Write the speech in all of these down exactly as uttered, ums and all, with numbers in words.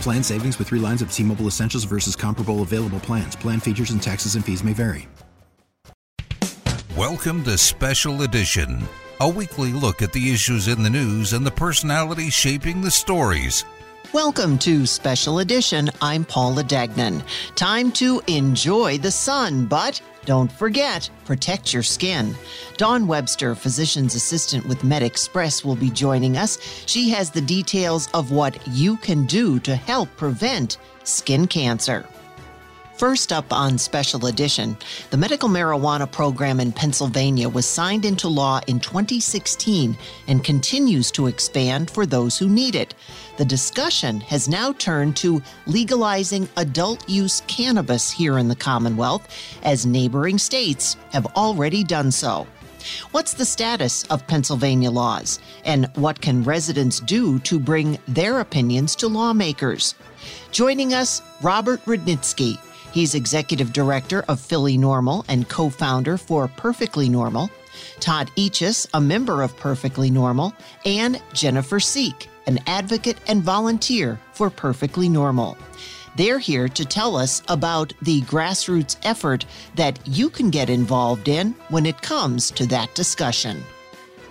Plan savings with three lines of T-Mobile Essentials versus comparable available plans. Plan features and taxes and fees may vary. Welcome to Special Edition, a weekly look at the issues in the news and the personalities shaping the stories. Welcome to Special Edition. I'm Paula Dagnan. Time to enjoy the sun, but don't forget, protect your skin. Dawn Webster, physician's assistant with MedExpress, will be joining us. She has the details of what you can do to help prevent skin cancer. First up on Special Edition, the medical marijuana program in Pennsylvania was signed into law in twenty sixteen and continues to expand for those who need it. The discussion has now turned to legalizing adult-use cannabis here in the Commonwealth, as neighboring states have already done so. What's the status of Pennsylvania laws, and what can residents do to bring their opinions to lawmakers? Joining us, Robert Rudnitsky. He's executive director of Philly Normal and co-founder for Perfectly Normal. Todd Eachus, a member of Perfectly Normal, and Jennifer Seek, an advocate and volunteer for Perfectly Normal. They're here to tell us about the grassroots effort that you can get involved in when it comes to that discussion.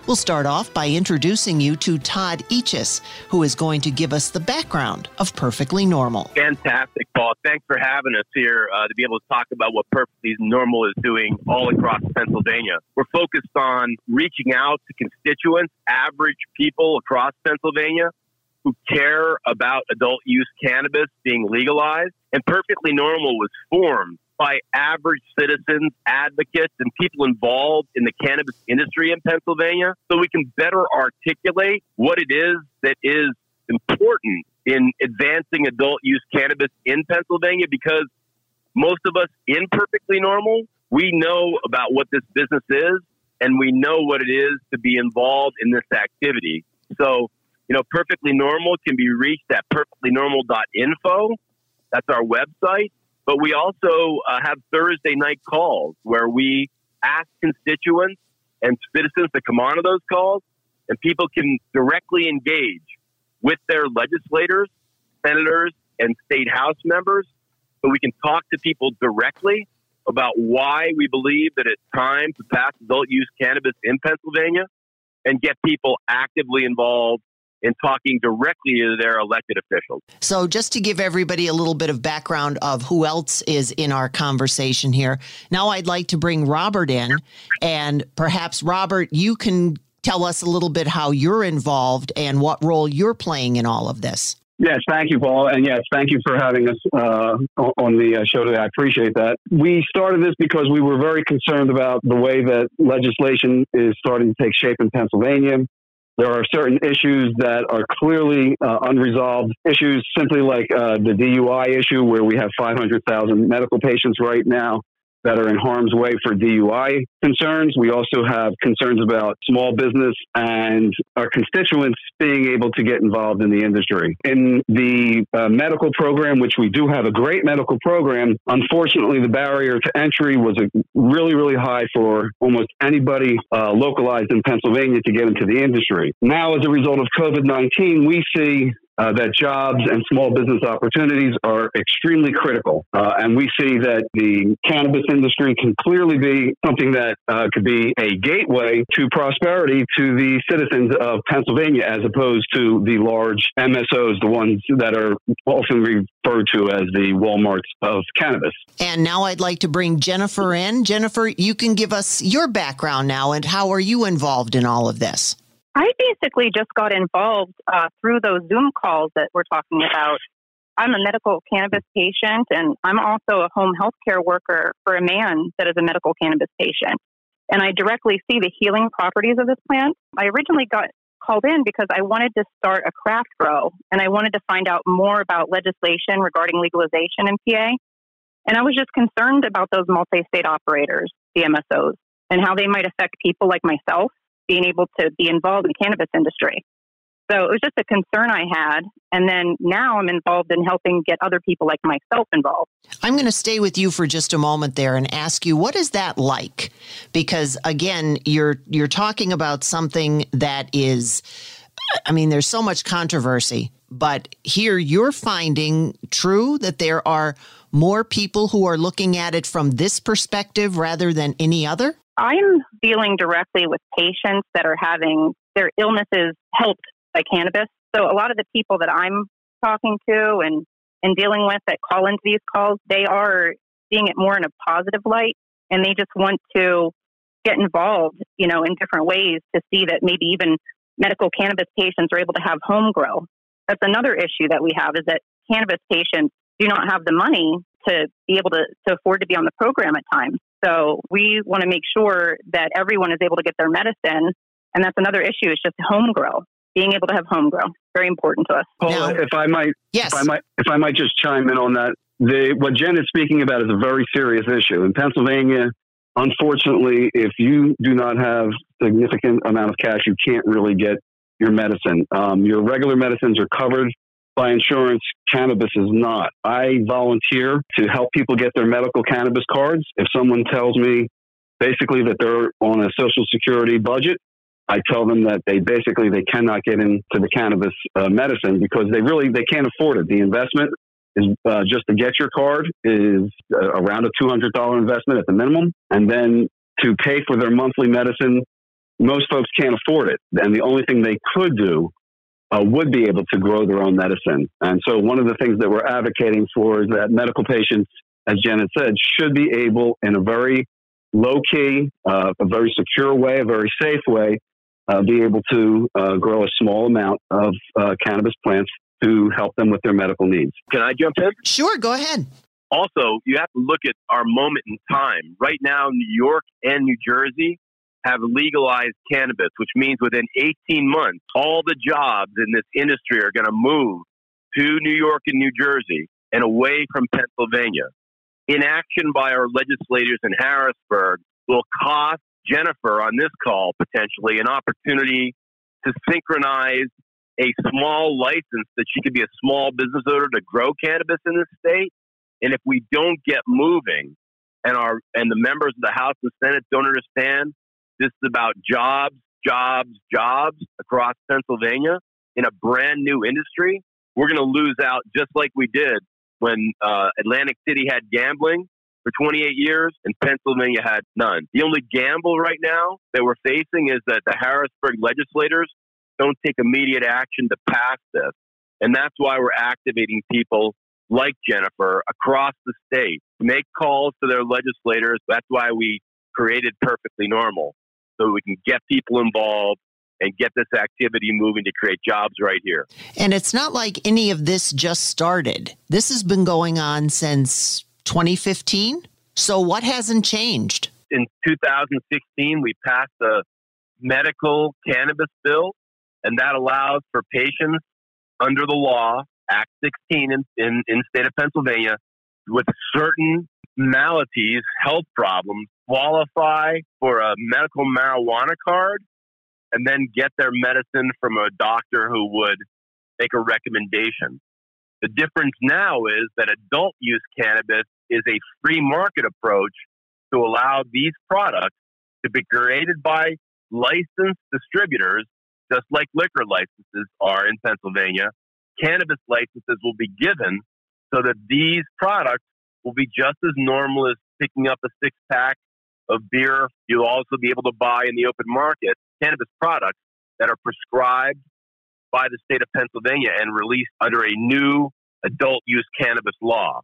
We'll start off by introducing you to Todd Eachus, who is going to give us the background of Perfectly Normal. Fantastic, Paul. Thanks for having us here uh, to be able to talk about what Perfectly Normal is doing all across Pennsylvania. We're focused on reaching out to constituents, average people across Pennsylvania who care about adult use cannabis being legalized. And Perfectly Normal was formed by average citizens, advocates, and people involved in the cannabis industry in Pennsylvania, so we can better articulate what it is that is important in advancing adult use cannabis in Pennsylvania, because most of us in Perfectly Normal, we know about what this business is, and we know what it is to be involved in this activity. So, you know, Perfectly Normal can be reached at perfectly normal dot info. That's our website. But we also uh, have Thursday night calls where we ask constituents and citizens to come onto those calls, and people can directly engage with their legislators, senators, and state house members, so we can talk to people directly about why we believe that it's time to pass adult use cannabis in Pennsylvania and get people actively involved and talking directly to their elected officials. So just to give everybody a little bit of background of who else is in our conversation here, now I'd like to bring Robert in. And perhaps, Robert, you can tell us a little bit how you're involved and what role you're playing in all of this. Yes, thank you, Paul. And yes, thank you for having us uh, on the show today. I appreciate that. We started this because we were very concerned about the way that legislation is starting to take shape in Pennsylvania. There are certain issues that are clearly uh, unresolved issues, simply like uh, the D U I issue, where we have five hundred thousand medical patients right now that are in harm's way for D U I concerns. We also have concerns about small business and our constituents being able to get involved in the industry. In the uh, medical program, which we do have a great medical program, unfortunately, the barrier to entry was a really, really high for almost anybody uh, localized in Pennsylvania to get into the industry. Now, as a result of covid nineteen, we see uh, that jobs and small business opportunities are extremely critical. Uh, and we see that the cannabis industry can clearly be something that uh, could be a gateway to prosperity to the citizens of Pennsylvania, as opposed to the large M S Os, the ones that are often referred to as the Walmarts of cannabis. And now I'd like to bring Jennifer in. Jennifer, you can give us your background now and how are you involved in all of this? I basically just got involved uh, through those Zoom calls that we're talking about. I'm a medical cannabis patient, and I'm also a home health care worker for a man that is a medical cannabis patient. And I directly see the healing properties of this plant. I originally got called in because I wanted to start a craft grow, and I wanted to find out more about legislation regarding legalization in P A. And I was just concerned about those multi-state operators, the M S Os, and how they might affect people like myself being able to be involved in the cannabis industry. So it was just a concern I had. And then now I'm involved in helping get other people like myself involved. I'm going to stay with you for just a moment there and ask you, what is that like? Because again, you're you're talking about something that is, I mean, there's so much controversy, but here you're finding true that there are more people who are looking at it from this perspective rather than any other? I'm dealing directly with patients that are having their illnesses helped by cannabis. So a lot of the people that I'm talking to and, and dealing with that call into these calls, they are seeing it more in a positive light, and they just want to get involved, you know, in different ways to see that maybe even medical cannabis patients are able to have home grow. That's another issue that we have, is that cannabis patients do not have the money to be able to, to afford to be on the program at times. So we want to make sure that everyone is able to get their medicine. And that's another issue, is just home grow. Being able to have home grow, very important to us. Paula, no. if I might, yes. if I might, if I might just chime in on that. The, what Jen is speaking about is a very serious issue. In Pennsylvania, unfortunately, if you do not have significant amount of cash, you can't really get your medicine. Um, your regular medicines are covered by insurance. Cannabis is not. I volunteer to help people get their medical cannabis cards. If someone tells me basically that they're on a social security budget, I tell them that they basically, they cannot get into the cannabis uh, medicine because they really, they can't afford it. The investment is uh, just to get your card is uh, around a two hundred dollars investment at the minimum. And then to pay for their monthly medicine, most folks can't afford it. And the only thing they could do uh, would be able to grow their own medicine. And so one of the things that we're advocating for is that medical patients, as Janet said, should be able, in a very low key, uh, a very secure way, a very safe way, Uh, be able to uh, grow a small amount of uh, cannabis plants to help them with their medical needs. Can I jump in? Sure, go ahead. Also, you have to look at our moment in time. Right now, New York and New Jersey have legalized cannabis, which means within eighteen months, all the jobs in this industry are going to move to New York and New Jersey and away from Pennsylvania. Inaction by our legislators in Harrisburg will cost Jennifer on this call potentially an opportunity to synchronize a small license that she could be a small business owner to grow cannabis in this state. And if we don't get moving, and our and the members of the House and Senate don't understand this is about jobs, jobs, jobs across Pennsylvania in a brand new industry, we're going to lose out just like we did when uh, Atlantic City had gambling for twenty-eight years, and Pennsylvania had none. The only gamble right now that we're facing is that the Harrisburg legislators don't take immediate action to pass this. And that's why we're activating people like Jennifer across the state to make calls to their legislators. That's why we created Perfectly Normal, so we can get people involved and get this activity moving to create jobs right here. And it's not like any of this just started. This has been going on since twenty fifteen. So what hasn't changed? In two thousand sixteen, we passed the medical cannabis bill, and that allows for patients under the law, Act sixteen in, in, in the state of Pennsylvania, with certain maladies, health problems, qualify for a medical marijuana card and then get their medicine from a doctor who would make a recommendation. The difference now is that adult use cannabis is a free market approach to allow these products to be created by licensed distributors, just like liquor licenses are in Pennsylvania, cannabis licenses will be given so that these products will be just as normal as picking up a six-pack of beer. You'll also be able to buy in the open market cannabis products that are prescribed by the state of Pennsylvania and released under a new adult use cannabis law.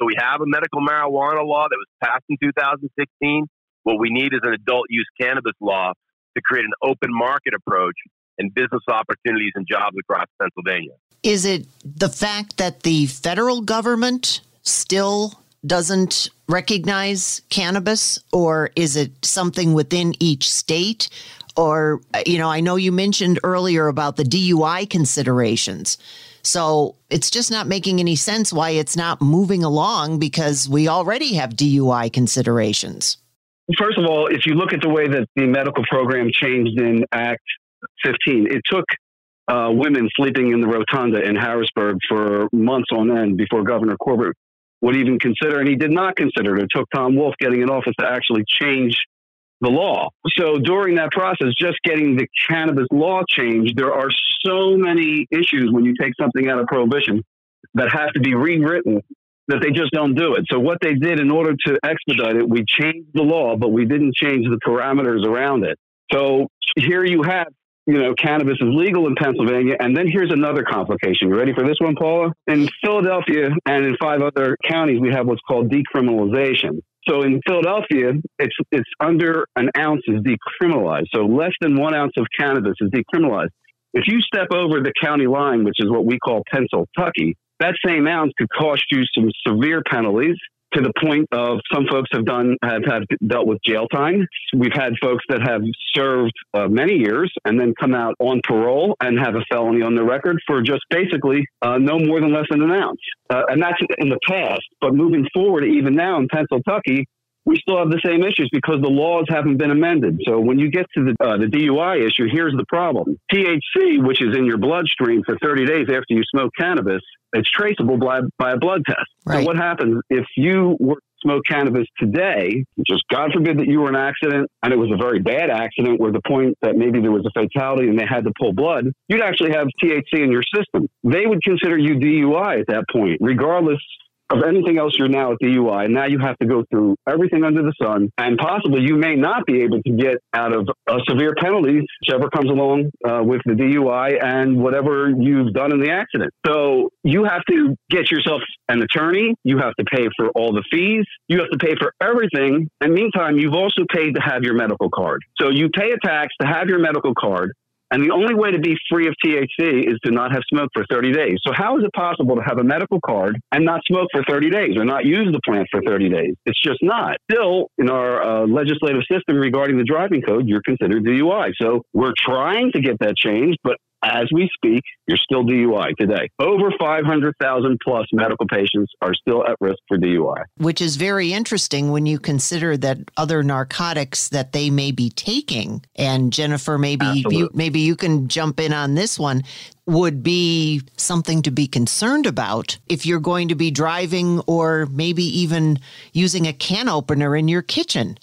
So we have a medical marijuana law that was passed in two thousand sixteen. What we need is an adult use cannabis law to create an open market approach and business opportunities and jobs across Pennsylvania. Is it the fact that the federal government still doesn't recognize cannabis, or is it something within each state? Or, you know, I know you mentioned earlier about the D U I considerations. So it's just not making any sense why it's not moving along, because we already have D U I considerations. First of all, if you look at the way that the medical program changed in Act fifteen, it took uh, women sleeping in the rotunda in Harrisburg for months on end before Governor Corbett would even consider, and he did not consider it. It took Tom Wolf getting in office to actually change the law. So during that process, just getting the cannabis law changed, there are so many issues when you take something out of prohibition that have to be rewritten that they just don't do it. So what they did in order to expedite it, we changed the law, but we didn't change the parameters around it. So here you have, you know, cannabis is legal in Pennsylvania. And then here's another complication. You ready for this one, Paula? In Philadelphia and in five other counties, we have what's called decriminalization. So in Philadelphia, it's it's under an ounce is decriminalized. So less than one ounce of cannabis is decriminalized. If you step over the county line, which is what we call Pennsyltucky, that same ounce could cost you some severe penalties, to the point of some folks have done have, have dealt with jail time. We've had folks that have served uh, many years and then come out on parole and have a felony on their record for just basically uh, no more than less than an ounce. Uh, and that's in the past. But moving forward, even now in Pennsylvania, we still have the same issues because the laws haven't been amended. So when you get to the, uh, the D U I issue, here's the problem. T H C, which is in your bloodstream for thirty days after you smoke cannabis, it's traceable by, by a blood test. Right. So what happens if you were to smoke cannabis today, just God forbid that you were in an accident and it was a very bad accident where the point that maybe there was a fatality and they had to pull blood, you'd actually have T H C in your system. They would consider you D U I at that point, regardless of anything else. You're now at D U I, and now you have to go through everything under the sun, and possibly you may not be able to get out of a severe penalty, whichever comes along uh, with the D U I and whatever you've done in the accident. So you have to get yourself an attorney. You have to pay for all the fees. You have to pay for everything. And meantime, you've also paid to have your medical card. So you pay a tax to have your medical card. And the only way to be free of T H C is to not have smoked for thirty days. So how is it possible to have a medical card and not smoke for thirty days or not use the plant for thirty days? It's just not. Still, in our uh, legislative system regarding the driving code, you're considered D U I. So we're trying to get that changed, but as we speak, you're still D U I today. Over five hundred thousand plus medical patients are still at risk for D U I. Which is very interesting when you consider that other narcotics that they may be taking, and Jennifer, maybe you, maybe you can jump in on this one, would be something to be concerned about if you're going to be driving or maybe even using a can opener in your kitchen.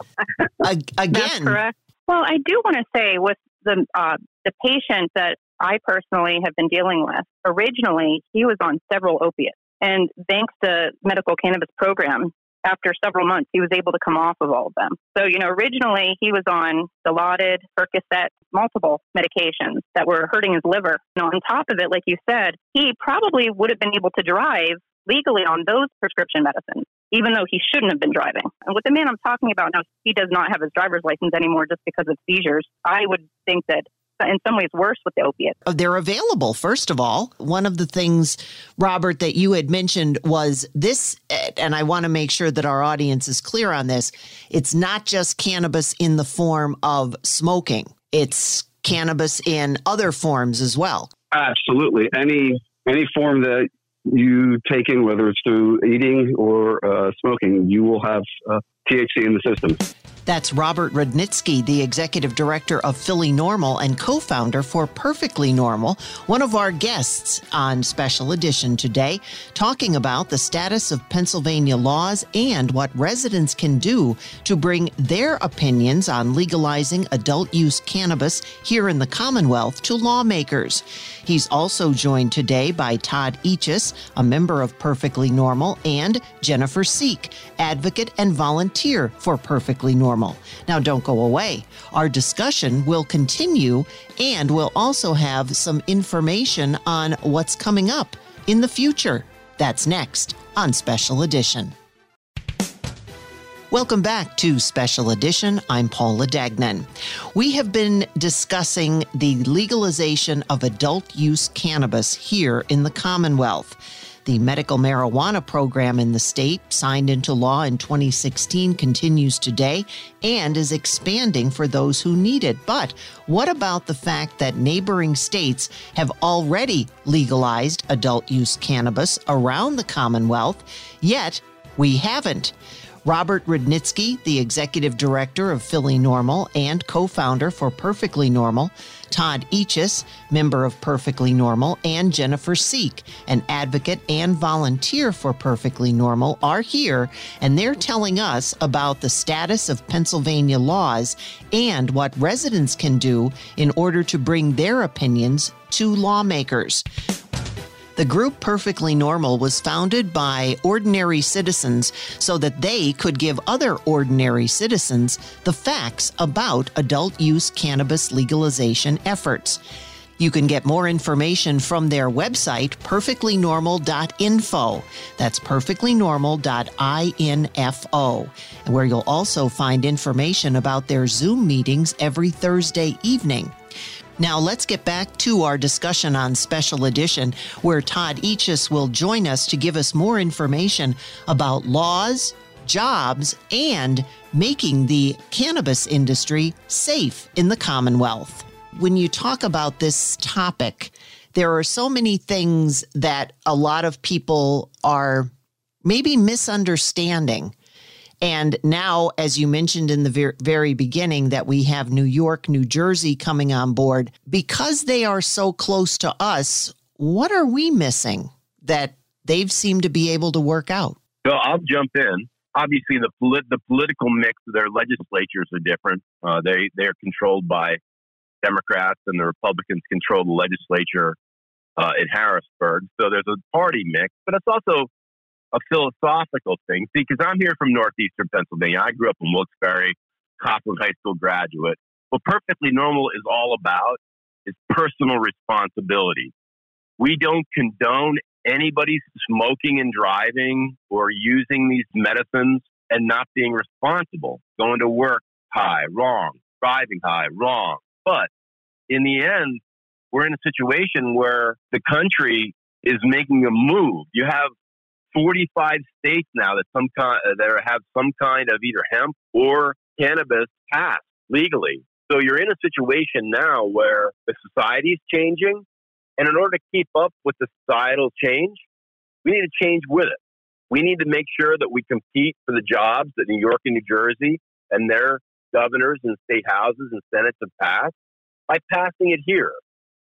Again. That's correct. Well, I do want to say with the uh, the patient that I personally have been dealing with, originally, he was on several opiates. And thanks to medical cannabis program, after several months, he was able to come off of all of them. So, you know, originally, he was on Dilaudid, Percocet, multiple medications that were hurting his liver. And on top of it, like you said, he probably would have been able to drive legally on those prescription medicines, even though he shouldn't have been driving. And with the man I'm talking about now, he does not have his driver's license anymore just because of seizures. I would think that in some ways worse with the opiates. They're available, first of all. One of the things, Robert, that you had mentioned was this, and I want to make sure that our audience is clear on this, it's not just cannabis in the form of smoking. It's cannabis in other forms as well. Absolutely. Any any form that you take in, whether it's through eating or uh, smoking, you will have uh, T H C in the system. That's Robert Rudnitsky, the executive director of Philly Normal and co-founder for Perfectly Normal, one of our guests on Special Edition today, talking about the status of Pennsylvania laws and what residents can do to bring their opinions on legalizing adult-use cannabis here in the Commonwealth to lawmakers. He's also joined today by Todd Eachus, a member of Perfectly Normal, and Jennifer Seek, advocate and volunteer for Perfectly Normal. Now, don't go away. Our discussion will continue, and we'll also have some information on what's coming up in the future. That's next on Special Edition. Welcome back to Special Edition. I'm Paula Dagnan. We have been discussing the legalization of adult-use cannabis here in the Commonwealth. The medical marijuana program in the state, signed into law in twenty sixteen, continues today and is expanding for those who need it. But what about the fact that neighboring states have already legalized adult-use cannabis around the Commonwealth, yet we haven't? Robert Rudnitsky, the executive director of Philly Normal and co-founder for Perfectly Normal, Todd Eachus, member of Perfectly Normal, and Jennifer Seek, an advocate and volunteer for Perfectly Normal, are here, and they're telling us about the status of Pennsylvania laws and what residents can do in order to bring their opinions to lawmakers. The group Perfectly Normal was founded by ordinary citizens so that they could give other ordinary citizens the facts about adult-use cannabis legalization efforts. You can get more information from their website, perfectly normal dot info. That's perfectly normal dot info, where you'll also find information about their Zoom meetings every Thursday evening. Now, let's get back to our discussion on Special Edition, where Todd Eachus will join us to give us more information about laws, jobs, and making the cannabis industry safe in the Commonwealth. When you talk about this topic, there are so many things that a lot of people are maybe misunderstanding. And now, as you mentioned in the very beginning, that we have New York, New Jersey coming on board. Because they are so close to us, what are we missing that they've seemed to be able to work out? Well, I'll jump in. Obviously, the polit- the political mix of their legislatures are different. Uh, they, they are controlled by Democrats, and the Republicans control the legislature uh, in Harrisburg. So there's a party mix, but it's also a philosophical thing. See, because I'm here from northeastern Pennsylvania. I grew up in Wilkes-Barre, Copeland High School graduate. What Perfectly Normal is all about is personal responsibility. We don't condone anybody smoking and driving or using these medicines and not being responsible. Going to work high, wrong. Driving high, wrong. But in the end, we're in a situation where the country is making a move. You have forty-five states now that some kind that have some kind of either hemp or cannabis passed legally. So you're in a situation now where the society is changing, and in order to keep up with the societal change, we need to change with it. We need to make sure that we compete for the jobs that New York and New Jersey and their governors and state houses and senates have passed by passing it here,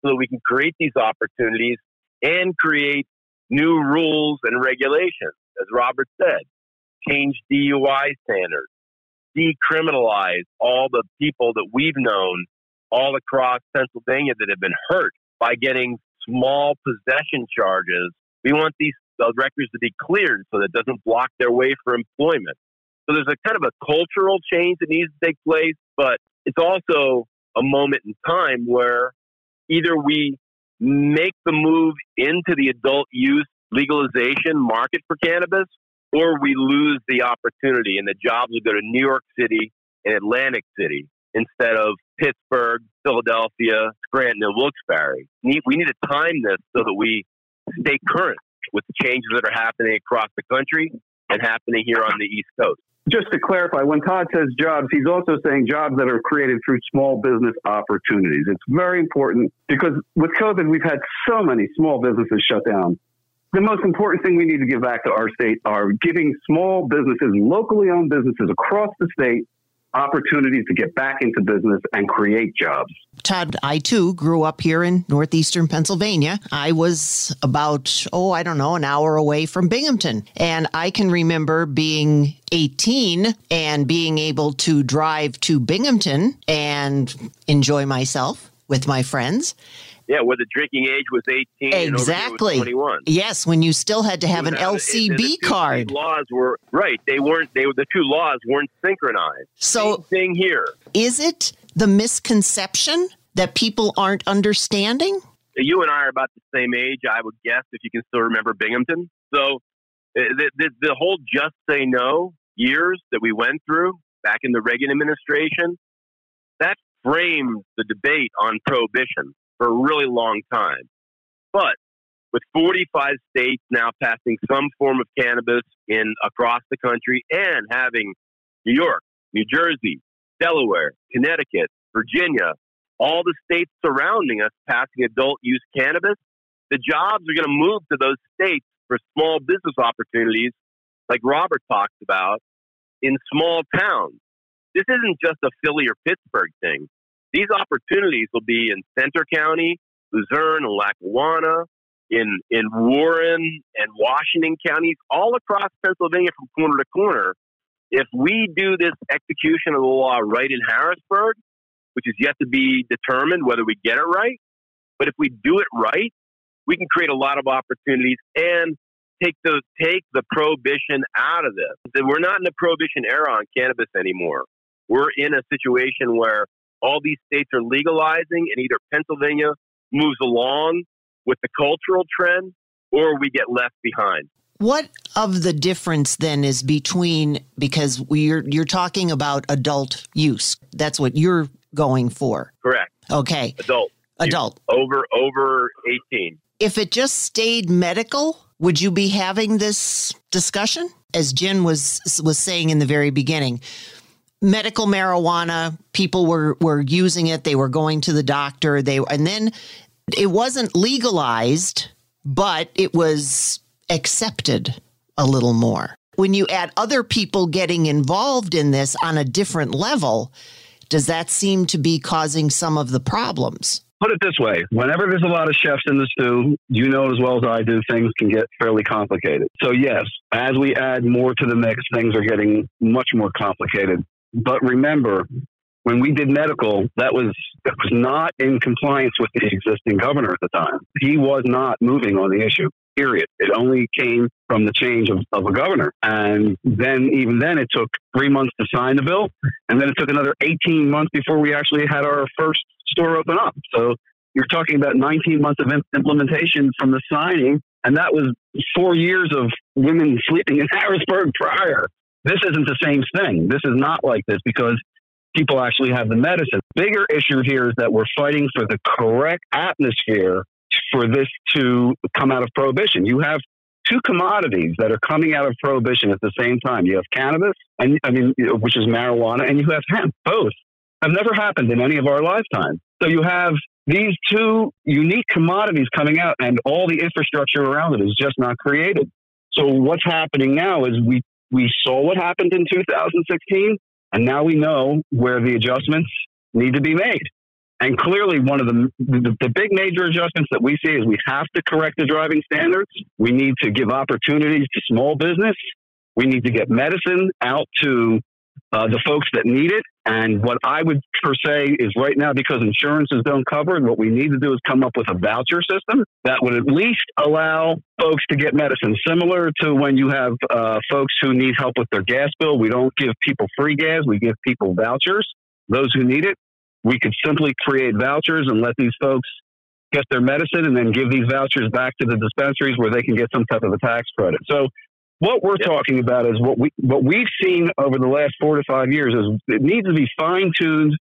so that we can create these opportunities and create new rules and regulations, as Robert said. Change D U I standards, decriminalize all the people that we've known all across Pennsylvania that have been hurt by getting small possession charges. We want these uh, records to be cleared so that it doesn't block their way for employment. So there's a kind of a cultural change that needs to take place, but it's also a moment in time where either we make the move into the adult use legalization market for cannabis, or we lose the opportunity and the jobs will go to New York City and Atlantic City instead of Pittsburgh, Philadelphia, Scranton, and Wilkes-Barre. We need to time this so that we stay current with the changes that are happening across the country and happening here on the East Coast. Just to clarify, when Todd says jobs, he's also saying jobs that are created through small business opportunities. It's very important because with COVID, we've had so many small businesses shut down. the most important thing we need to give back to our state are giving small businesses, locally owned businesses across the state, opportunities to get back into business and create jobs. Todd, I too grew up here in northeastern Pennsylvania. I was about, oh, I don't know, an hour away from Binghamton. And I can remember being eighteen and being able to drive to Binghamton and enjoy myself with my friends. Yeah, where the drinking age was eighteen. Exactly. And over here was twenty-one. Yes, when you still had to have an L C B card. The laws were right. They weren't. They were the two laws weren't synchronized. So, same thing here. Is it the misconception that people aren't understanding? You and I are about the same age, I would guess, if you can still remember Binghamton. So, the, the, the whole "just say no" years that we went through back in the Reagan administration, that framed the debate on prohibition for a really long time. But with forty-five states now passing some form of cannabis in across the country and having New York, New Jersey, Delaware, Connecticut, Virginia, all the states surrounding us passing adult use cannabis, the jobs are going to move to those states for small business opportunities like Robert talked about in small towns. This isn't just a Philly or Pittsburgh thing. These opportunities will be in Center County, Luzerne, and Lackawanna, in, in Warren and Washington counties, all across Pennsylvania from corner to corner. If we do this execution of the law right in Harrisburg, which is yet to be determined whether we get it right, but if we do it right, we can create a lot of opportunities and take the, take the prohibition out of this. We're not in the prohibition era on cannabis anymore. We're in a situation where all these states are legalizing, and either Pennsylvania moves along with the cultural trend or we get left behind. What of the difference then is between, because we're you're talking about adult use. That's what you're going for. Correct. Okay. Adult. Adult. Use. Over over eighteen. If it just stayed medical, would you be having this discussion? As Jen was was saying in the very beginning, medical marijuana, people were, were using it. They were going to the doctor. They and then it wasn't legalized, but it was accepted a little more. When you add other people getting involved in this on a different level, does that seem to be causing some of the problems? Put it this way. Whenever there's a lot of chefs in the stew, you know as well as I do, things can get fairly complicated. So yes, as we add more to the mix, things are getting much more complicated. But remember, when we did medical, that was that was not in compliance with the existing governor at the time. He was not moving on the issue, period. It only came from the change of, of a governor. And then even then, it took three months to sign the bill. And then it took another eighteen months before we actually had our first store open up. So you're talking about nineteen months of implementation from the signing. And that was four years of women sleeping in Harrisburg prior. This isn't the same thing. This is not like this because people actually have the medicine. Bigger issue here is that we're fighting for the correct atmosphere for this to come out of prohibition. You have two commodities that are coming out of prohibition at the same time. You have cannabis, and I mean, which is marijuana, and you have hemp. Both have never happened in any of our lifetimes. So you have these two unique commodities coming out, and all the infrastructure around it is just not created. So what's happening now is we We saw what happened in two thousand sixteen, and now we know where the adjustments need to be made. And clearly, one of the, the the big major adjustments that we see is we have to correct the driving standards. We need to give opportunities to small business. We need to get medicine out to uh, the folks that need it. And what I would per se is right now, because insurances don't cover it, what we need to do is come up with a voucher system that would at least allow folks to get medicine, similar to when you have uh, folks who need help with their gas bill. We don't give people free gas. We give people vouchers. Those who need it, we could simply create vouchers and let these folks get their medicine and then give these vouchers back to the dispensaries where they can get some type of a tax credit. So what we're yep. talking about is what we what we've seen over the last four to five years is it needs to be fine-tuned,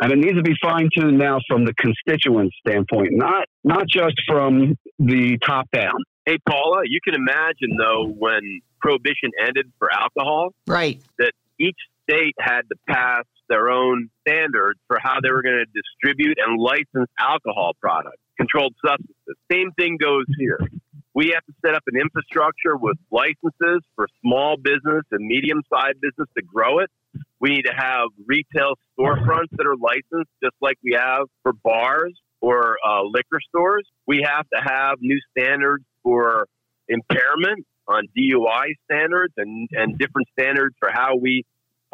and it needs to be fine-tuned now from the constituent standpoint, not not just from the top down. Hey, Paula, you can imagine though when prohibition ended for alcohol, right? That each state had to pass their own standards for how they were going to distribute and license alcohol products, controlled substances. Same thing goes here. We have to set up an infrastructure with licenses for small business and medium-sized business to grow it. We need to have retail storefronts that are licensed, just like we have for bars or uh, liquor stores. We have to have new standards for impairment on D U I standards and, and different standards for how we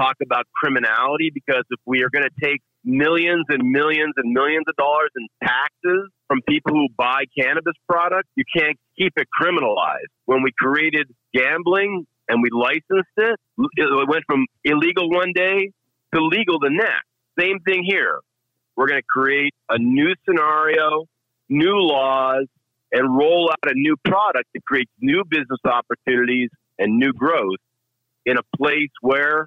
talk about criminality, because if we are going to take millions and millions and millions of dollars in taxes from people who buy cannabis products, you can't keep it criminalized. When we created gambling and we licensed it, it went from illegal one day to legal the next. Same thing here. We're going to create a new scenario, new laws, and roll out a new product that creates new business opportunities and new growth in a place where,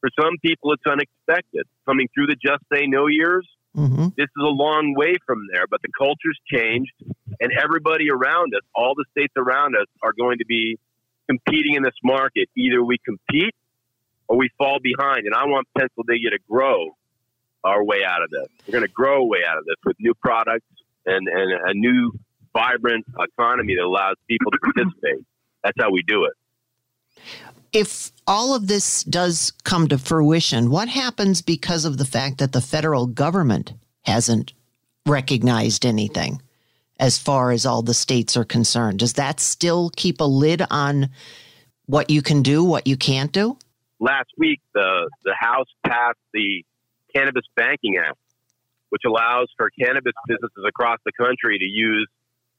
for some people, it's unexpected. Coming through the Just Say No years, mm-hmm. This is a long way from there, but the culture's changed, and everybody around us, all the states around us, are going to be competing in this market. Either we compete or we fall behind, and I want Pennsylvania to grow our way out of this. We're going to grow our way out of this with new products and, and a new vibrant economy that allows people to participate. That's how we do it. If all of this does come to fruition, what happens because of the fact that the federal government hasn't recognized anything as far as all the states are concerned? Does that still keep a lid on what you can do, what you can't do? Last week, the, the House passed the Cannabis Banking Act, which allows for cannabis businesses across the country to use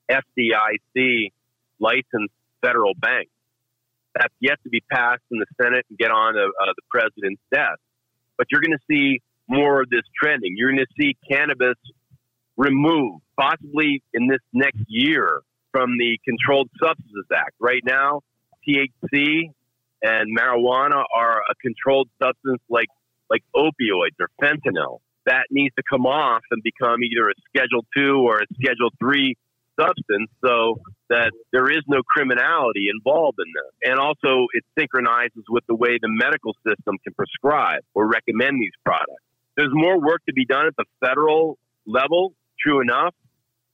F D I C-licensed federal banks. That's yet to be passed in the Senate and get on to, uh, the president's desk. But you're going to see more of this trending. You're going to see cannabis removed, possibly in this next year, from the Controlled Substances Act. Right now, T H C and marijuana are a controlled substance like, like opioids or fentanyl. That needs to come off and become either a Schedule two or a Schedule three substance, so that there is no criminality involved in this. And also, it synchronizes with the way the medical system can prescribe or recommend these products. There's more work to be done at the federal level, true enough,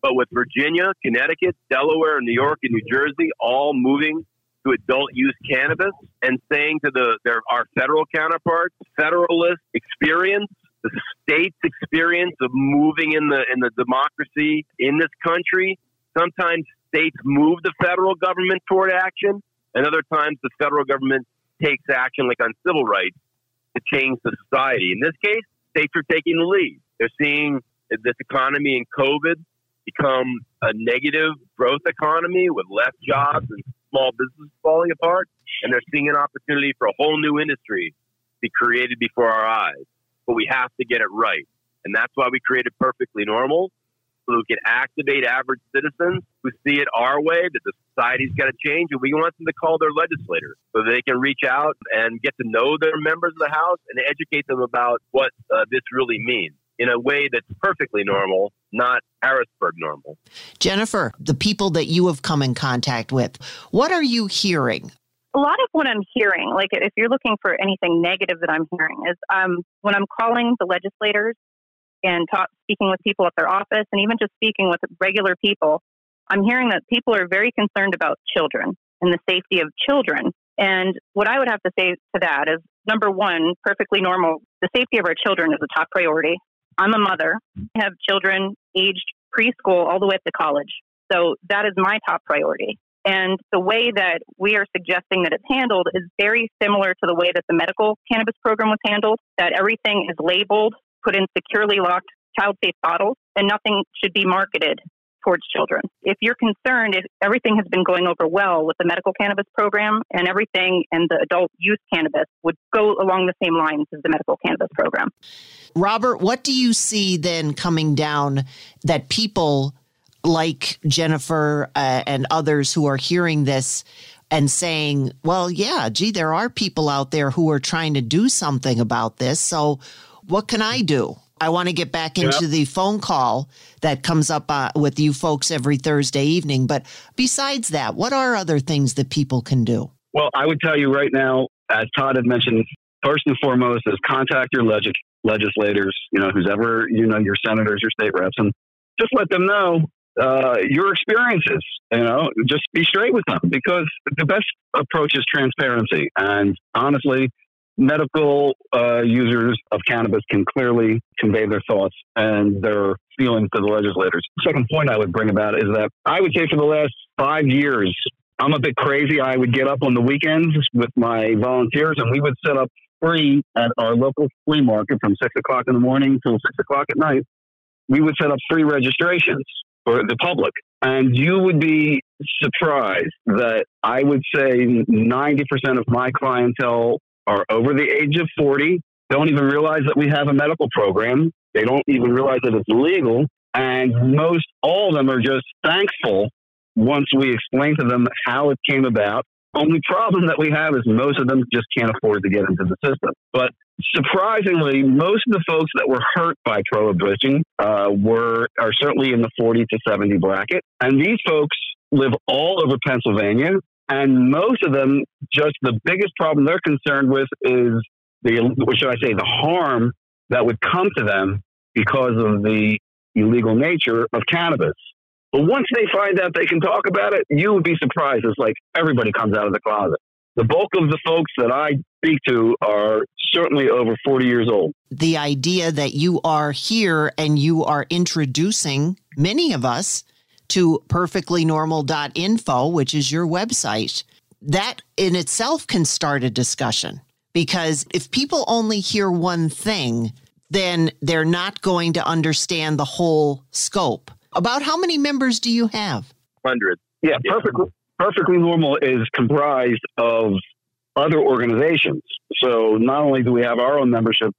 but with Virginia, Connecticut, Delaware, New York, and New Jersey all moving to adult use cannabis and saying to the their, our federal counterparts, federalist experience, the state's experience of moving in the in the democracy in this country. Sometimes states move the federal government toward action, and other times the federal government takes action, like on civil rights, to change the society. In this case, states are taking the lead. They're seeing this economy in COVID become a negative growth economy with less jobs and small businesses falling apart, and they're seeing an opportunity for a whole new industry to be created before our eyes. But we have to get it right. And that's why we created Perfectly Normal, so we can activate average citizens who see it our way, that the society's got to change, and we want them to call their legislators so they can reach out and get to know their members of the House and educate them about what uh, this really means in a way that's perfectly normal, not Harrisburg normal. Jennifer, the people that you have come in contact with, what are you hearing? A lot of what I'm hearing, like if you're looking for anything negative that I'm hearing, is um, when I'm calling the legislators and talk, speaking with people at their office and even just speaking with regular people, I'm hearing that people are very concerned about children and the safety of children. And what I would have to say to that is, number one, perfectly normal. The safety of our children is a top priority. I'm a mother. I have children aged preschool all the way up to college. So that is my top priority. And the way that we are suggesting that it's handled is very similar to the way that the medical cannabis program was handled, that everything is labeled, put in securely locked child-safe bottles, and nothing should be marketed towards children. If you're concerned, if everything has been going over well with the medical cannabis program, and everything and the adult use cannabis would go along the same lines as the medical cannabis program. Robert, what do you see then coming down that people like Jennifer uh, and others who are hearing this and saying, well, yeah, gee, there are people out there who are trying to do something about this. So what can I do? I want to get back into yep. the phone call that comes up uh, with you folks every Thursday evening. But besides that, what are other things that people can do? Well, I would tell you right now, as Todd had mentioned, first and foremost is contact your leg- legislators, you know, whoever, you know, your senators, your state reps, and just let them know uh, your experiences, you know, just be straight with them, because the best approach is transparency. And honestly, medical uh, users of cannabis can clearly convey their thoughts and their feelings to the legislators. The second point I would bring about is that I would say for the last five years, I'm a bit crazy. I would get up on the weekends with my volunteers and we would set up free at our local flea market from six o'clock in the morning till six o'clock at night. We would set up free registrations for the public. And you would be surprised that I would say ninety percent of my clientele are over the age of forty, don't even realize that we have a medical program. They don't even realize that it's legal. And most all of them are just thankful once we explain to them how it came about. Only problem that we have is most of them just can't afford to get into the system. But surprisingly, most of the folks that were hurt by prohibition uh, were are certainly in the forty to seventy bracket. And these folks live all over Pennsylvania. And most of them, just the biggest problem they're concerned with is the, what should I say, the harm that would come to them because of the illegal nature of cannabis. But once they find out they can talk about it, you would be surprised. It's like everybody comes out of the closet. The bulk of the folks that I speak to are certainly over forty years old. The idea that you are here and you are introducing many of us to perfectly normal dot info, which is your website, that in itself can start a discussion. Because if people only hear one thing, then they're not going to understand the whole scope. About how many members do you have? Hundreds. Yeah, yeah. Perfectly, perfectly Normal is comprised of other organizations. So not only do we have our own membership,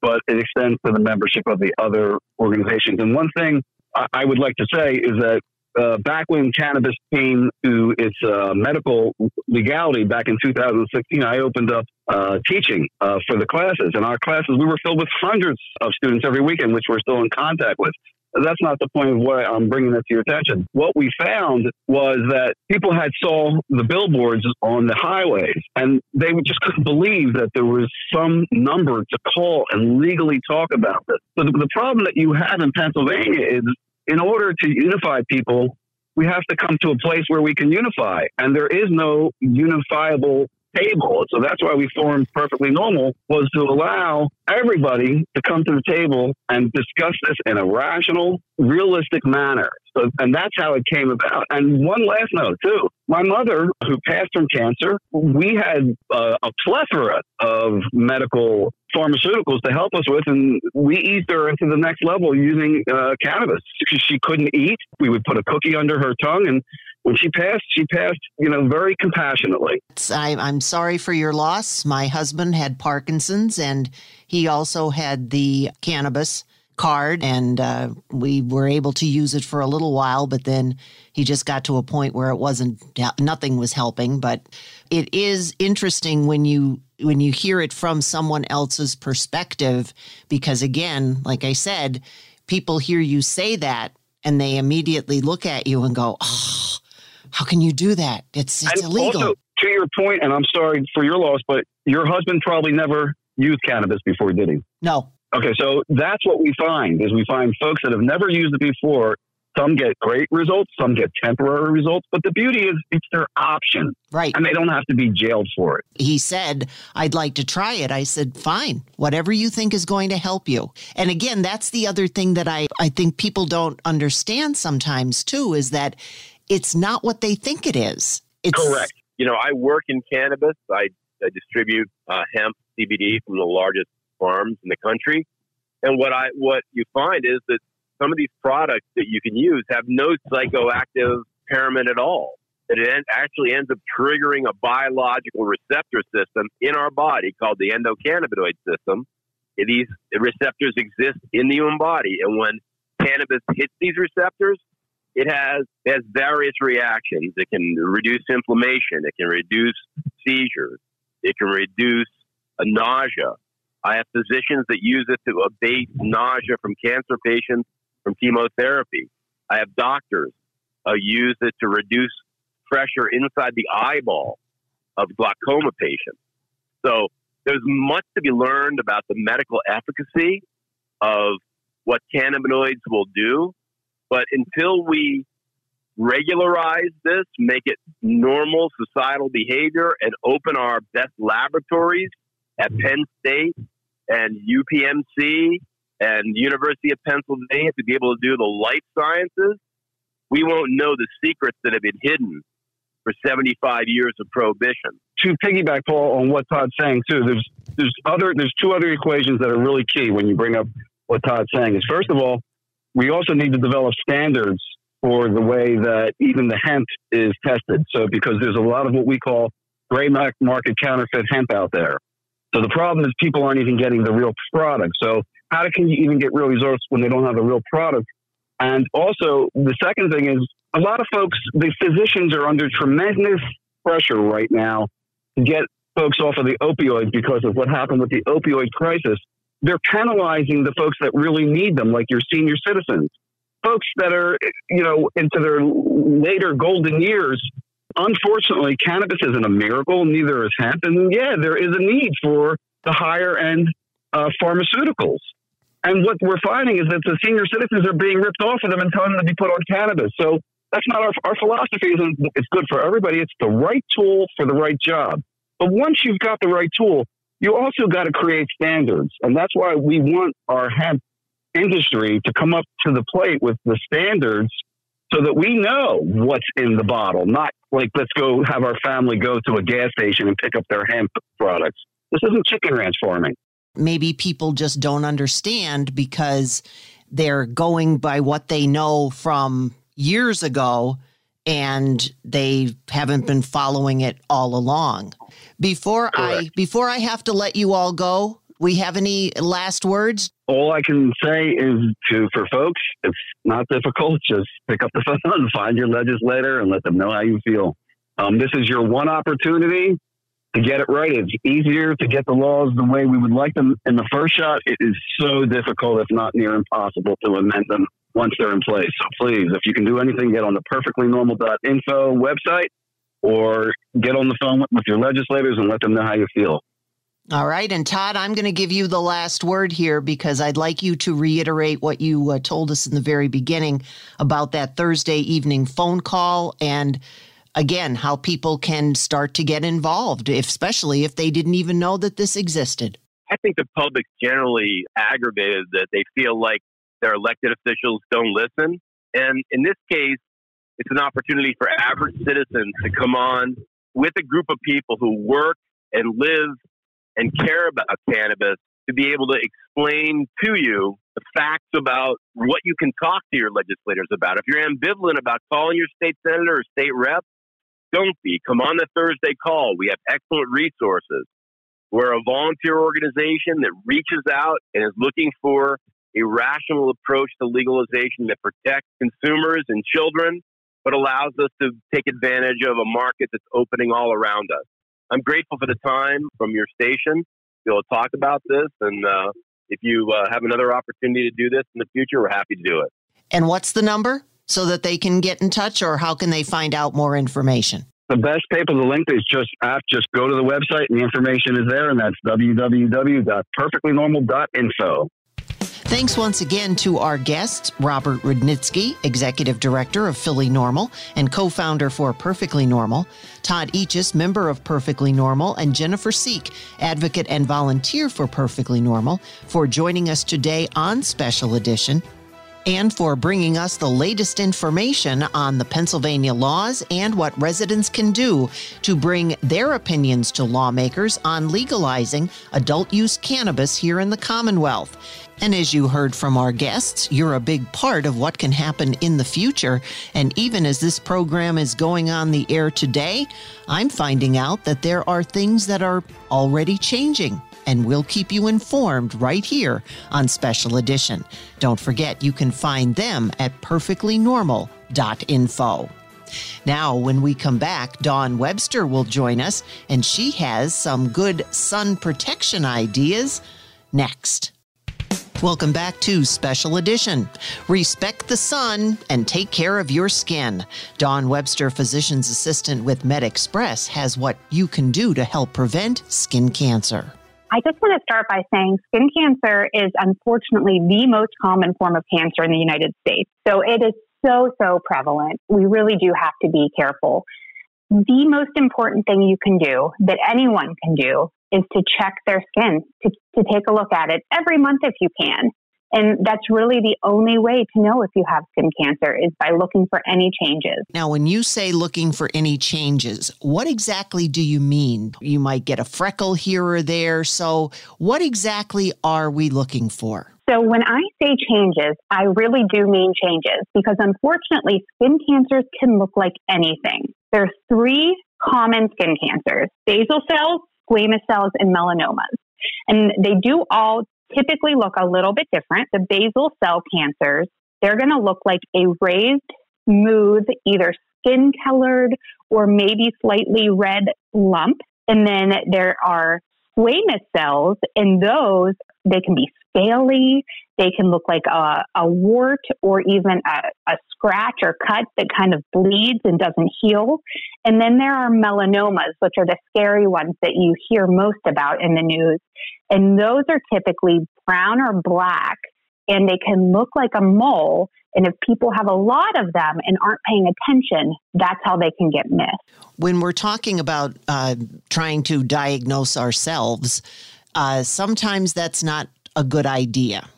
but it extends to the membership of the other organizations. And one thing I, I would like to say is that uh, back when cannabis came to its uh, medical legality back in two thousand sixteen, I opened up uh, teaching uh, for the classes. And our classes, we were filled with hundreds of students every weekend, which we're still in contact with. That's not the point of why I'm bringing that to your attention. What we found was that people had saw the billboards on the highways, and they just couldn't believe that there was some number to call and legally talk about this. So the, the problem that you have in Pennsylvania is, in order to unify people, we have to come to a place where we can unify, and there is no unifiable table. So that's why we formed Perfectly Normal, was to allow everybody to come to the table and discuss this in a rational, realistic manner. So, and that's how it came about. And one last note, too. My mother, who passed from cancer, we had uh, a plethora of medical pharmaceuticals to help us with, and we eased her into the next level using uh, cannabis. She couldn't eat. We would put a cookie under her tongue, and when she passed, she passed, you know, very compassionately. I, I'm sorry for your loss. My husband had Parkinson's, and he also had the cannabis card, and uh, we were able to use it for a little while, but then he just got to a point where it wasn't, nothing was helping. But it is interesting when you when you hear it from someone else's perspective, because again, like I said, people hear you say that, and they immediately look at you and go, oh, how can you do that? It's, it's illegal. Also, to your point, and I'm sorry for your loss, but your husband probably never used cannabis before, did he? No. Okay, so that's what we find, is we find folks that have never used it before. Some get great results, some get temporary results, but the beauty is it's their option. Right. And they don't have to be jailed for it. He said, I'd like to try it. I said, fine, whatever you think is going to help you. And again, that's the other thing that I, I think people don't understand sometimes too, is that it's not what they think it is. It's correct. You know, I work in cannabis. I, I distribute uh, hemp C B D from the largest farms in the country. And what I what you find is that some of these products that you can use have no psychoactive impairment at all. It en- actually ends up triggering a biological receptor system in our body called the endocannabinoid system. And these receptors exist in the human body. And when cannabis hits these receptors, it has, it has various reactions. It can reduce inflammation. It can reduce seizures. It can reduce uh, nausea. I have physicians that use it to abate nausea from cancer patients from chemotherapy. I have doctors uh, use it to reduce pressure inside the eyeball of glaucoma patients. So there's much to be learned about the medical efficacy of what cannabinoids will do, But until we regularize this, make it normal societal behavior, and open our best laboratories at Penn State and U P M C and University of Pennsylvania to be able to do the life sciences, we won't know the secrets that have been hidden for seventy-five years of prohibition. To piggyback, Paul, on what Todd's saying too, there's there's other there's two other equations that are really key when you bring up what Todd's saying. Is first of all, we also need to develop standards for the way that even the hemp is tested. So because there's a lot of what we call gray market counterfeit hemp out there. So the problem is people aren't even getting the real product. So how can you even get real results when they don't have the real product? And also the second thing is a lot of folks, the physicians are under tremendous pressure right now to get folks off of the opioids because of what happened with the opioid crisis. They're penalizing the folks that really need them, like your senior citizens, folks that are, you know, into their later golden years. Unfortunately, cannabis isn't a miracle, neither is hemp. And yeah, there is a need for the higher end uh, pharmaceuticals. And what we're finding is that the senior citizens are being ripped off of them and telling them to be put on cannabis. So that's not our, our philosophy. Isn't it's good for everybody. It's the right tool for the right job. But once you've got the right tool, you also got to create standards. And that's why we want our hemp industry to come up to the plate with the standards so that we know what's in the bottle, not like, let's go have our family go to a gas station and pick up their hemp products. This isn't chicken ranch farming. Maybe people just don't understand because they're going by what they know from years ago and they haven't been following it all along. Before Correct. I before I have to let you all go, we have any last words? All I can say is to for folks, it's not difficult. Just pick up the phone, find your legislator, and let them know how you feel. Um, this is your one opportunity to get it right. It's easier to get the laws the way we would like them in the first shot. It is so difficult, if not near impossible, to amend them once they're in place. So please, if you can do anything, get on the perfectly normal dot info website or get on the phone with your legislators and let them know how you feel. All right. And Todd, I'm going to give you the last word here because I'd like you to reiterate what you uh, told us in the very beginning about that Thursday evening phone call and, again, how people can start to get involved, if, especially if they didn't even know that this existed. I think the public's generally aggravated that they feel like their elected officials don't listen. And in this case, it's an opportunity for average citizens to come on with a group of people who work and live and care about cannabis to be able to explain to you the facts about what you can talk to your legislators about. If you're ambivalent about calling your state senator or state rep, don't be. Come on the Thursday call. We have excellent resources. We're a volunteer organization that reaches out and is looking for a rational approach to legalization that protects consumers and children, but allows us to take advantage of a market that's opening all around us. I'm grateful for the time from your station to be able to talk about this. And uh, if you uh, have another opportunity to do this in the future, we're happy to do it. And what's the number so that they can get in touch, or how can they find out more information? The best paper, the link is just app. Just go to the website and the information is there. And that's w w w dot perfectly normal dot info. Thanks once again to our guests, Robert Rudnitsky, Executive Director of Philly Normal and co-founder for Perfectly Normal, Todd Eachus, member of Perfectly Normal, and Jennifer Seek, advocate and volunteer for Perfectly Normal, for joining us today on Special Edition and for bringing us the latest information on the Pennsylvania laws and what residents can do to bring their opinions to lawmakers on legalizing adult-use cannabis here in the Commonwealth. And as you heard from our guests, you're a big part of what can happen in the future. And even as this program is going on the air today, I'm finding out that there are things that are already changing. And we'll keep you informed right here on Special Edition. Don't forget, you can find them at perfectly normal dot info. Now, when we come back, Dawn Webster will join us, and she has some good sun protection ideas next. Welcome back to Special Edition. Respect the sun and take care of your skin. Dawn Webster, physician's assistant with MedExpress, has what you can do to help prevent skin cancer. I just want to start by saying skin cancer is unfortunately the most common form of cancer in the United States. So it is so, so prevalent. We really do have to be careful. The most important thing you can do, that anyone can do, is to check their skin, to, to take a look at it every month if you can. And that's really the only way to know if you have skin cancer, is by looking for any changes. Now, when you say looking for any changes, what exactly do you mean? You might get a freckle here or there. So what exactly are we looking for? So when I say changes, I really do mean changes, because unfortunately, skin cancers can look like anything. There are three common skin cancers: basal cells, squamous cells, and melanomas. And they do all typically look a little bit different. The basal cell cancers, they're going to look like a raised, smooth, either skin-colored or maybe slightly red lump. And then there are squamous cells, and those, they can be scaly. They can look like a, a wart or even a, a scratch or cut that kind of bleeds and doesn't heal. And then there are melanomas, which are the scary ones that you hear most about in the news. And those are typically brown or black, and they can look like a mole. And if people have a lot of them and aren't paying attention, that's how they can get missed. When we're talking about uh, trying to diagnose ourselves, uh, sometimes that's not a good idea.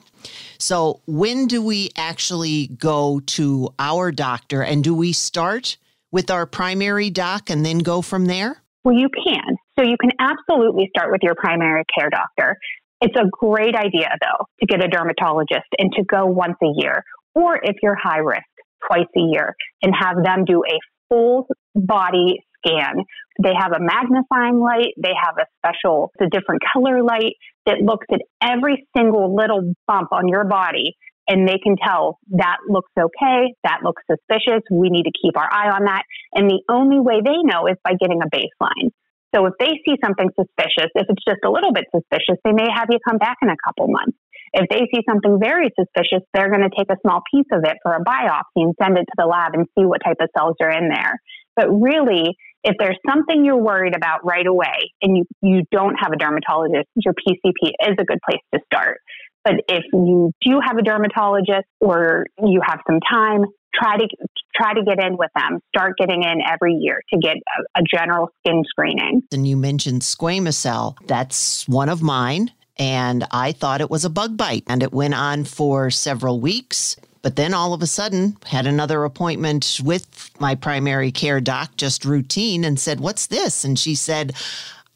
So when do we actually go to our doctor, and do we start with our primary doc and then go from there? Well, you can. So you can absolutely start with your primary care doctor. It's a great idea, though, to get a dermatologist and to go once a year, or if you're high risk, twice a year, and have them do a full body scan. They have a magnifying light. They have a special, it's a different color light that looks at every single little bump on your body, and they can tell that looks okay, that looks suspicious, we need to keep our eye on that. And the only way they know is by getting a baseline. So if they see something suspicious, if it's just a little bit suspicious, they may have you come back in a couple months. If they see something very suspicious, they're going to take a small piece of it for a biopsy and send it to the lab and see what type of cells are in there. But really, if there's something you're worried about right away and you, you don't have a dermatologist, your P C P is a good place to start. But if you do have a dermatologist or you have some time, try to try to get in with them. Start getting in every year to get a, a general skin screening. And you mentioned squamous cell. That's one of mine. And I thought it was a bug bite, and it went on for several weeks. But then all of a sudden had another appointment with my primary care doc, just routine, and said, "What's this?" And she said,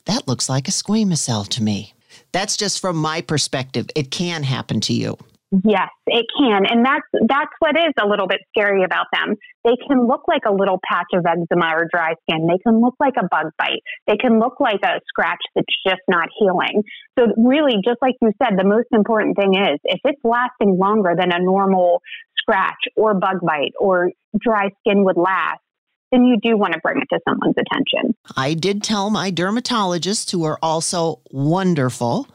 "That looks like a squamous cell to me." That's just from my perspective. It can happen to you. Yes, it can. And that's that's what is a little bit scary about them. They can look like a little patch of eczema or dry skin. They can look like a bug bite. They can look like a scratch that's just not healing. So really, just like you said, the most important thing is if it's lasting longer than a normal scratch or bug bite or dry skin would last, then you do want to bring it to someone's attention. I did tell my dermatologists, who are also wonderful,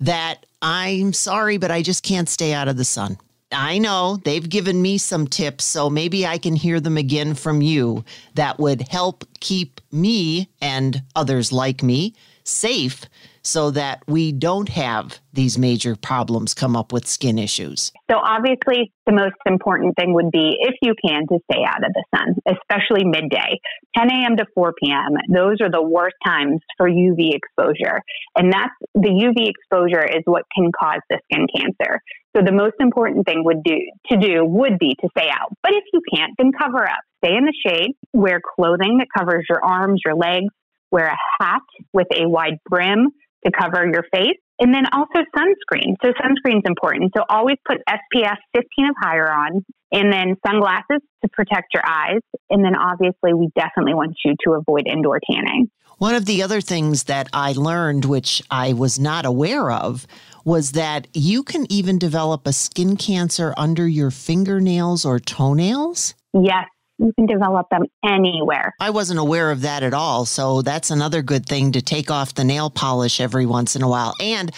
that I'm sorry, but I just can't stay out of the sun. I know they've given me some tips, so maybe I can hear them again from you that would help keep me and others like me safe so that we don't have these major problems come up with skin issues. So obviously, the most important thing would be, if you can, to stay out of the sun, especially midday. ten a.m. to four p.m., those are the worst times for U V exposure. And that's the U V exposure is what can cause the skin cancer. So the most important thing would do to do would be to stay out. But if you can't, then cover up. Stay in the shade, wear clothing that covers your arms, your legs, wear a hat with a wide brim to cover your face, and then also sunscreen. So sunscreen's important. So always put S P F fifteen or higher on, and then sunglasses to protect your eyes. And then obviously, we definitely want you to avoid indoor tanning. One of the other things that I learned, which I was not aware of, was that you can even develop a skin cancer under your fingernails or toenails? Yes. You can develop them anywhere. I wasn't aware of that at all. So that's another good thing, to take off the nail polish every once in a while. And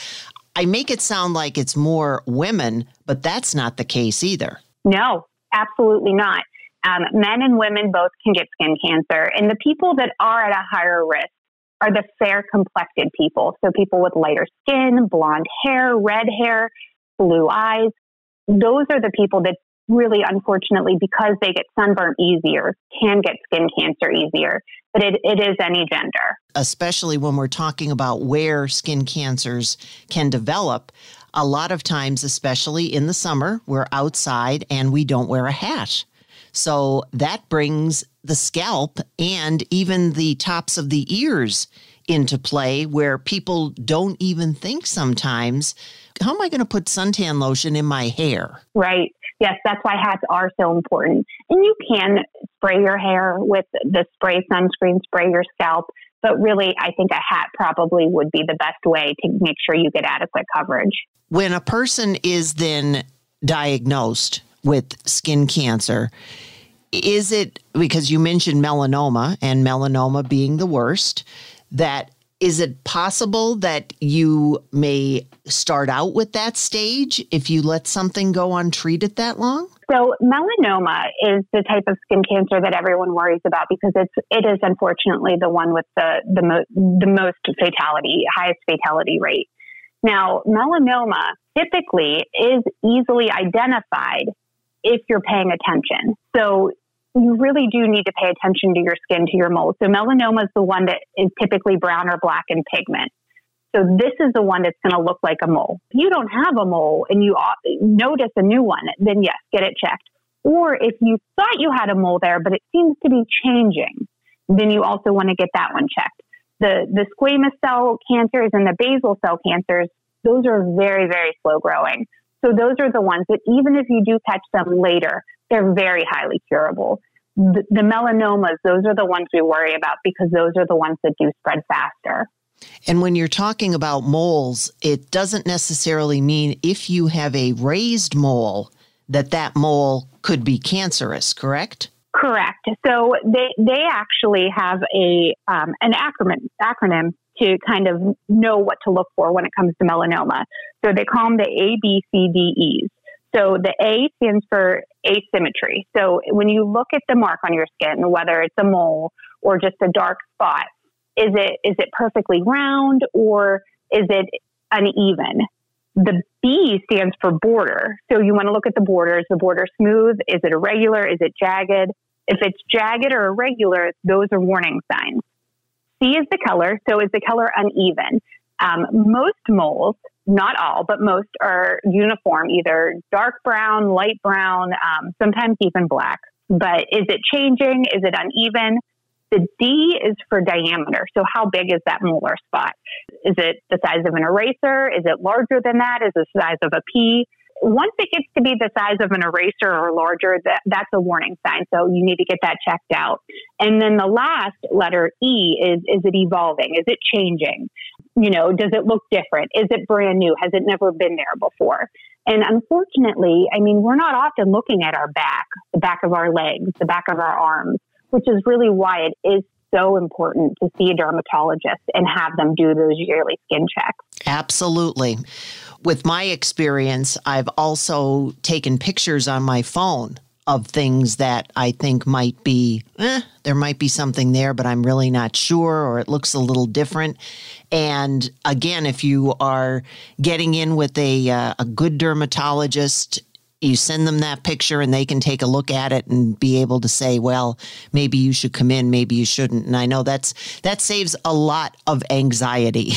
I make it sound like it's more women, but that's not the case either. No, absolutely not. Um, men and women both can get skin cancer. And the people that are at a higher risk are the fair-complected people. So people with lighter skin, blonde hair, red hair, blue eyes. Those are the people that really, unfortunately, because they get sunburn easier, can get skin cancer easier. But it, it is any gender. Especially when we're talking about where skin cancers can develop. A lot of times, especially in the summer, we're outside and we don't wear a hat. So that brings the scalp and even the tops of the ears into play, where people don't even think sometimes, how am I going to put suntan lotion in my hair? Right. Yes, that's why hats are so important. And you can spray your hair with the spray sunscreen, spray your scalp. But really, I think a hat probably would be the best way to make sure you get adequate coverage. When a person is then diagnosed with skin cancer, is it, because you mentioned melanoma and melanoma being the worst, that is it possible that you may start out with that stage if you let something go untreated that long? So melanoma is the type of skin cancer that everyone worries about because it's it is unfortunately the one with the the, mo- the most fatality, highest fatality rate. Now, melanoma typically is easily identified if you're paying attention. So you really do need to pay attention to your skin, to your moles. So melanoma is the one that is typically brown or black in pigment. So this is the one that's going to look like a mole. If you don't have a mole and you notice a new one, then yes, get it checked. Or if you thought you had a mole there, but it seems to be changing, then you also want to get that one checked. The the squamous cell cancers and the basal cell cancers, those are very, very slow growing. So those are the ones that even if you do catch them later, they're very highly curable. The, the melanomas, those are the ones we worry about because those are the ones that do spread faster. And when you're talking about moles, it doesn't necessarily mean if you have a raised mole that that mole could be cancerous, correct? Correct. So they they actually have a um, an acronym acronym to kind of know what to look for when it comes to melanoma. So they call them the A B C D Es. So the A stands for asymmetry. So when you look at the mark on your skin, whether it's a mole or just a dark spot, Is it is it perfectly round or is it uneven? The B stands for border. So you want to look at the border. Is the border smooth? Is it irregular? Is it jagged? If it's jagged or irregular, those are warning signs. C is the color. So is the color uneven? Um, most moles, not all, but most are uniform, either dark brown, light brown, um, sometimes even black. But is it changing? Is it uneven? The D is for diameter. So how big is that molar spot? Is it the size of an eraser? Is it larger than that? Is it the size of a pea? Once it gets to be the size of an eraser or larger, that, that's a warning sign. So you need to get that checked out. And then the last letter, E, is is it evolving? Is it changing? You know, does it look different? Is it brand new? Has it never been there before? And unfortunately, I mean, we're not often looking at our back, the back of our legs, the back of our arms, which is really why it is so important to see a dermatologist and have them do those yearly skin checks. Absolutely. With my experience, I've also taken pictures on my phone of things that I think might be, eh, there might be something there, but I'm really not sure, or it looks a little different. And again, if you are getting in with a, uh, a good dermatologist, you send them that picture and they can take a look at it and be able to say, well, maybe you should come in, maybe you shouldn't. And I know that's that saves a lot of anxiety.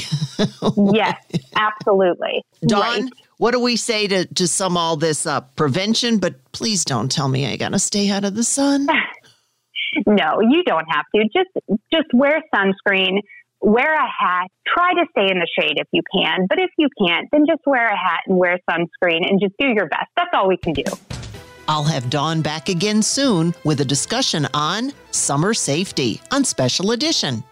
Yes, absolutely. Dawn, right. What do we say to, to sum all this up? Prevention, but please don't tell me I got to stay out of the sun. No, you don't have to. Just just wear sunscreen. Wear a hat, try to stay in the shade if you can, but if you can't, then just wear a hat and wear sunscreen and just do your best. That's all we can do. I'll have Dawn back again soon with a discussion on summer safety on Special Edition.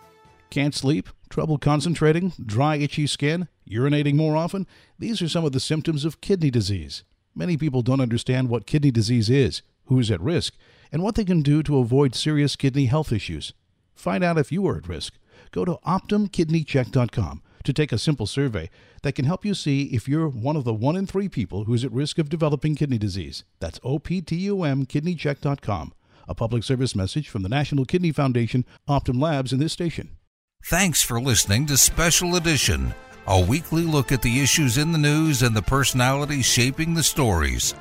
Can't sleep, trouble concentrating, dry, itchy skin, urinating more often. These are some of the symptoms of kidney disease. Many people don't understand what kidney disease is, who's at risk, and what they can do to avoid serious kidney health issues. Find out if you are at risk. Go to Optum Kidney Check dot com to take a simple survey that can help you see if you're one of the one in three people who's at risk of developing kidney disease. That's O P T U M Kidney Check dot com, a public service message from the National Kidney Foundation, Optum Labs, and this station. Thanks for listening to Special Edition, a weekly look at the issues in the news and the personalities shaping the stories.